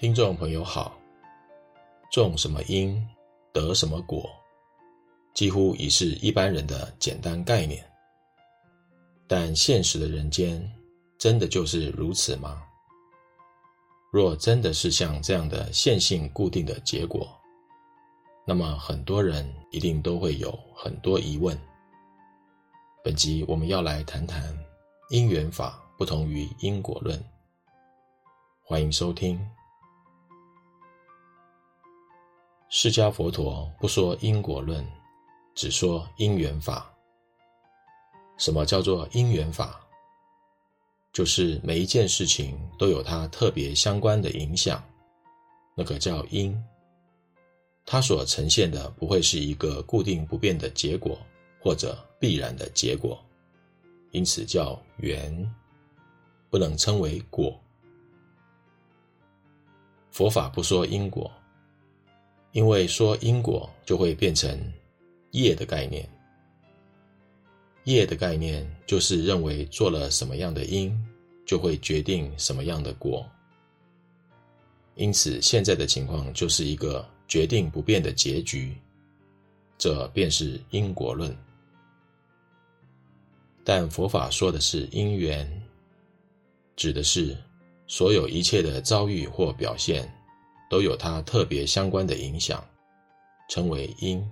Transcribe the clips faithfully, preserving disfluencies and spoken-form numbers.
听众朋友好，种什么因，得什么果，几乎已是一般人的简单概念。但现实的人间，真的就是如此吗？若真的是像这样的线性固定的结果，那么很多人一定都会有很多疑问。本集我们要来谈谈因缘法不同于因果论。欢迎收听。释迦佛陀不说因果论，只说因缘法。什么叫做因缘法？就是每一件事情都有它特别相关的影响，那个叫因。它所呈现的不会是一个固定不变的结果，或者必然的结果，因此叫缘，不能称为果。佛法不说因果，因为说因果就会变成业的概念。业的概念就是认为做了什么样的因，就会决定什么样的果。因此现在的情况就是一个决定不变的结局，这便是因果论。但佛法说的是因缘，指的是所有一切的遭遇或表现都有它特别相关的影响，称为因。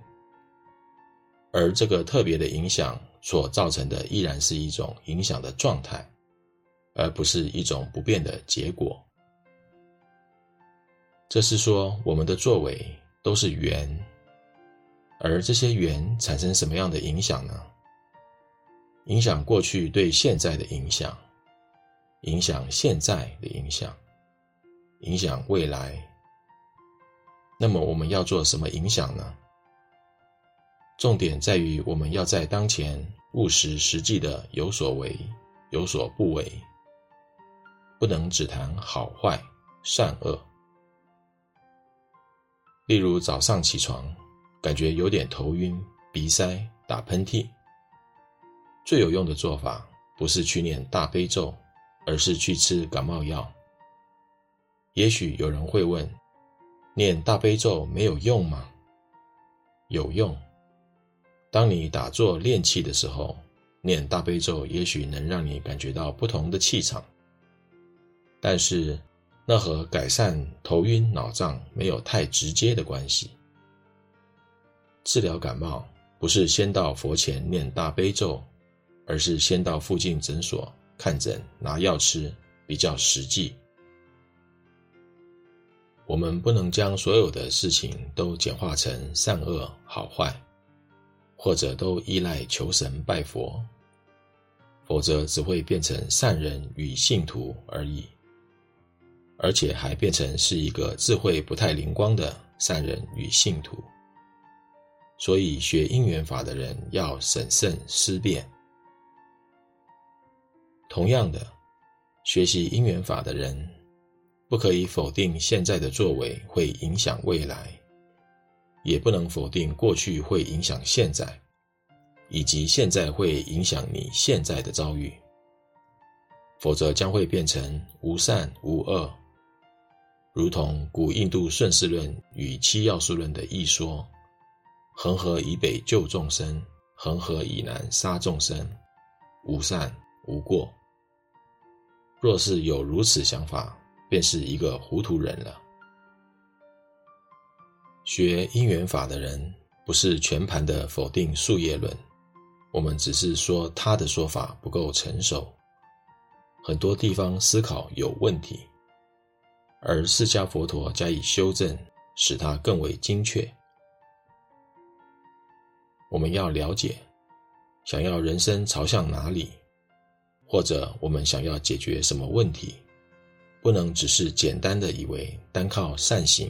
而这个特别的影响所造成的依然是一种影响的状态，而不是一种不变的结果。这是说我们的作为都是缘，而这些缘产生什么样的影响呢？影响过去对现在的影响，影响现在的影响，影响未来。那么我们要做什么影响呢？重点在于我们要在当前务实实际的有所为，有所不为，不能只谈好坏、善恶。例如早上起床，感觉有点头晕、鼻塞、打喷嚏，最有用的做法不是去念大悲咒，而是去吃感冒药。也许有人会问，念大悲咒没有用吗？有用。当你打坐练气的时候，念大悲咒也许能让你感觉到不同的气场，但是那和改善头晕脑胀没有太直接的关系。治疗感冒不是先到佛前念大悲咒，而是先到附近诊所看诊拿药吃，比较实际。我们不能将所有的事情都简化成善恶好坏，或者都依赖求神拜佛，否则只会变成善人与信徒而已。而且还变成是一个智慧不太灵光的善人与信徒。所以学因缘法的人要审慎思辨。同样的，学习因缘法的人不可以否定现在的作为会影响未来，也不能否定过去会影响现在，以及现在会影响你现在的遭遇，否则将会变成无善无恶，如同古印度顺势论与七要素论的一说，恒河以北救众生，恒河以南杀众生，无善无过。若是有如此想法，便是一个糊涂人了。学因缘法的人不是全盘的否定树叶论，我们只是说他的说法不够成熟，很多地方思考有问题，而释迦佛陀加以修正，使它更为精确。我们要了解，想要人生朝向哪里，或者我们想要解决什么问题，不能只是简单的以为单靠善行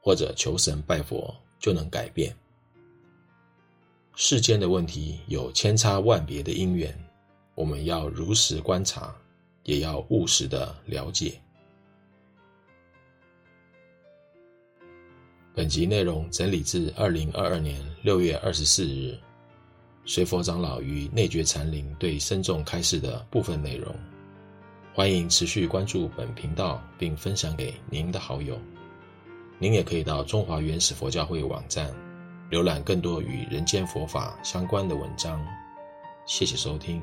或者求神拜佛就能改变。世间的问题有千差万别的因缘，我们要如实观察，也要务实的了解。本集内容整理自二零二二年六月二十四日，随佛长老于内觉禅林对僧众开示的部分内容。欢迎持续关注本频道并分享给您的好友。您也可以到中华原始佛教会网站浏览更多与人间佛法相关的文章。谢谢收听。